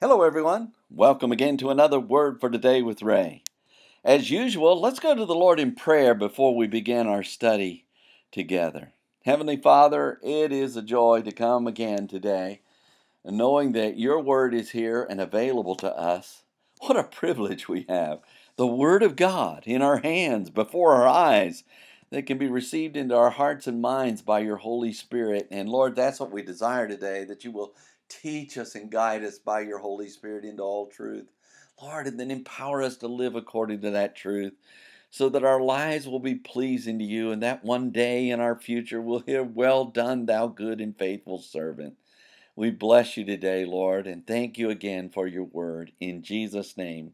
Hello everyone, welcome again to another Word for Today with Ray. As usual, let's go to the Lord in prayer before we begin our study together. Heavenly Father, it is a joy to come again today, knowing that your Word is here and available to us. What a privilege we have, the Word of God in our hands, before our eyes, that can be received into our hearts and minds by your Holy Spirit. And Lord, that's what we desire today, that you will teach us and guide us by your Holy Spirit into all truth, Lord, and then empower us to live according to that truth so that our lives will be pleasing to you, and that one day in our future we'll hear, "Well done, thou good and faithful servant." We bless you today, Lord, and thank you again for your word. In Jesus' name,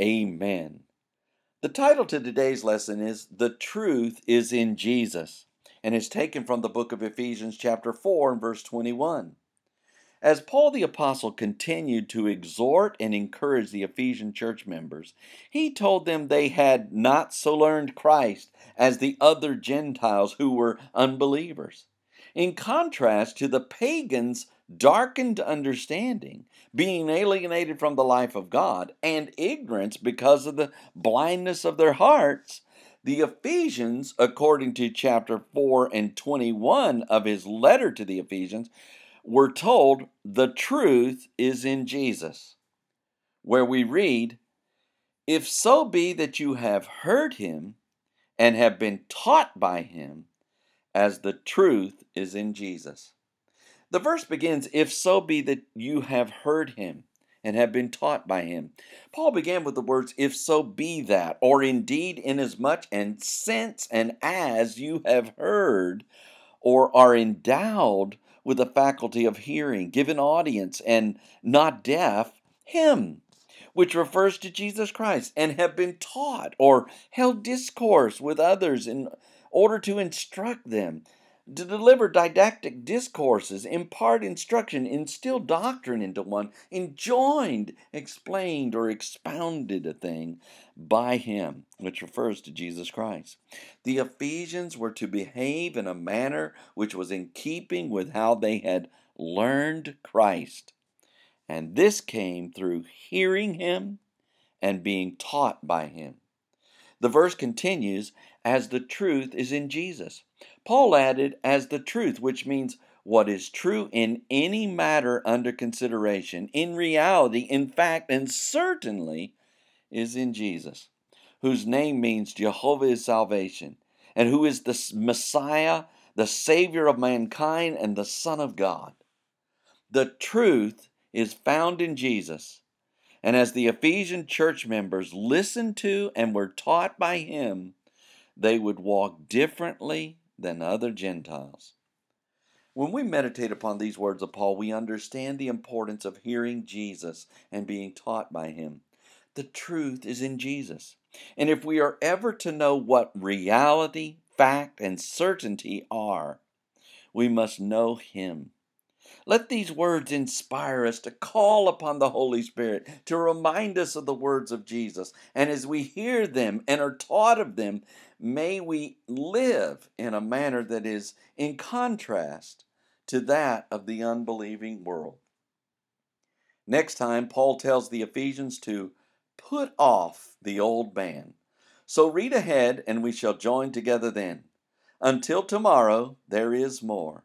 amen. The title to today's lesson is "The Truth is in Jesus," and is taken from the book of Ephesians chapter 4 and verse 21. As Paul the Apostle continued to exhort and encourage the Ephesian church members, he told them they had not so learned Christ as the other Gentiles who were unbelievers. In contrast to the pagans' darkened understanding, being alienated from the life of God, and ignorance because of the blindness of their hearts, the Ephesians, according to chapter 4 and 21 of his letter to the Ephesians, we're told the truth is in Jesus, where we read, "If so be that you have heard him and have been taught by him, as the truth is in Jesus." The verse begins, "If so be that you have heard him and have been taught by him." Paul began with the words, "If so be that," or "indeed, inasmuch, and since, and as you have heard," or are endowed with the faculty of hearing, given audience, and not deaf, him, which refers to Jesus Christ, and have been taught or held discourse with others in order to instruct them, to deliver didactic discourses, impart instruction, instill doctrine into one, enjoined, explained, or expounded a thing by him, which refers to Jesus Christ. The Ephesians were to behave in a manner which was in keeping with how they had learned Christ. And this came through hearing him and being taught by him. The verse continues, "As the truth is in Jesus." Paul added, "as the truth," which means what is true in any matter under consideration, in reality, in fact, and certainly is in Jesus, whose name means Jehovah is salvation, and who is the Messiah, the Savior of mankind, and the Son of God. The truth is found in Jesus, and as the Ephesian church members listened to and were taught by him, they would walk differently than other Gentiles. When we meditate upon these words of Paul, we understand the importance of hearing Jesus and being taught by him. The truth is in Jesus. And if we are ever to know what reality, fact, and certainty are, we must know him. Let these words inspire us to call upon the Holy Spirit to remind us of the words of Jesus. And as we hear them and are taught of them, may we live in a manner that is in contrast to that of the unbelieving world. Next time, Paul tells the Ephesians to put off the old man. So read ahead and we shall join together then. Until tomorrow, there is more.